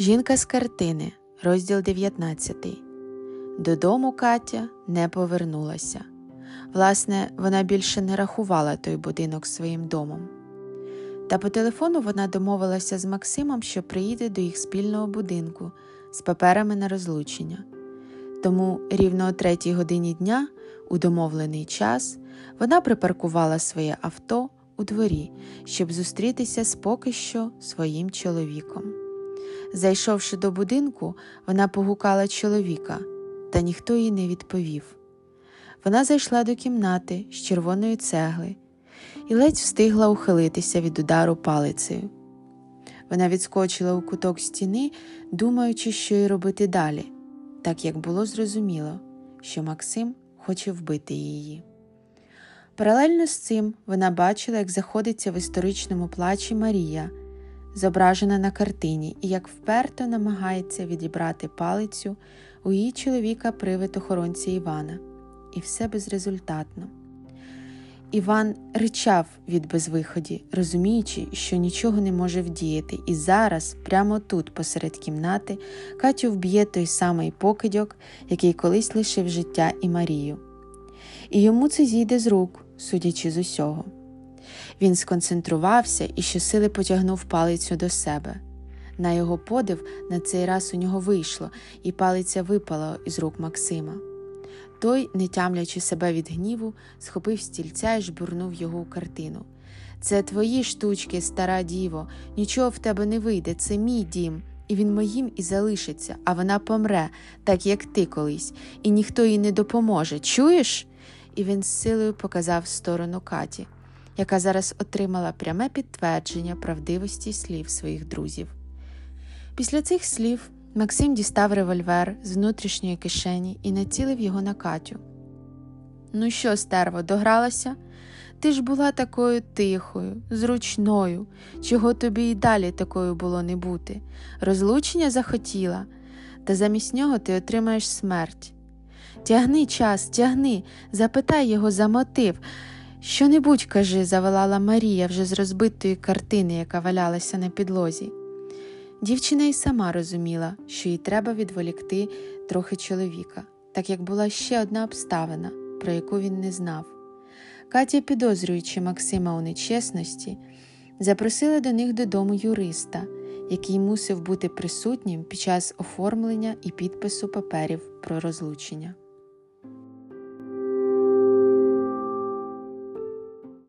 Жінка з картини, розділ 19. Додому Катя не повернулася. Власне, вона більше не рахувала той будинок своїм домом. Та по телефону вона домовилася з Максимом, що приїде до їх спільного будинку з паперами на розлучення. Тому рівно о 3:00 дня, у домовлений час, вона припаркувала своє авто у дворі, щоб зустрітися з поки що своїм чоловіком. Зайшовши до будинку, вона погукала чоловіка, та ніхто їй не відповів. Вона зайшла до кімнати з червоної цегли і ледь встигла ухилитися від удару палицею. Вона відскочила у куток стіни, думаючи, що й робити далі, так як було зрозуміло, що Максим хоче вбити її. Паралельно з цим вона бачила, як заходиться в історичному плачі Марія, зображена на картині, і як вперто намагається відібрати палицю у її чоловіка привид охоронця Івана. І все безрезультатно. Іван ричав від безвиході, розуміючи, що нічого не може вдіяти, і зараз, прямо тут, посеред кімнати, Катю вб'є той самий покидьок, який колись лишив життя і Марію. І йому це зійде з рук, судячи з усього. Він сконцентрувався і щосили потягнув палицю до себе. На його подив, на цей раз у нього вийшло, і палиця випала із рук Максима. Той, не тямлячи себе від гніву, схопив стільця і жбурнув його у картину. «Це твої штучки, стара діво, нічого в тебе не вийде, це мій дім, і він моїм і залишиться, а вона помре, так як ти колись, і ніхто їй не допоможе, чуєш?» І він з силою показав в сторону Каті, яка зараз отримала пряме підтвердження правдивості слів своїх друзів. Після цих слів Максим дістав револьвер з внутрішньої кишені і націлив його на Катю. «Ну що, стерво, догралася? Ти ж була такою тихою, зручною, чого тобі і далі такою було не бути. Розлучення захотіла, та замість нього ти отримаєш смерть. Тягни час, тягни, запитай його за мотив. Що-небудь, кажи», – заволала Марія вже з розбитої картини, яка валялася на підлозі. Дівчина й сама розуміла, що їй треба відволікти трохи чоловіка, так як була ще одна обставина, про яку він не знав. Катя, підозрюючи Максима у нечесності, запросила до них додому юриста, який мусив бути присутнім під час оформлення і підпису паперів про розлучення.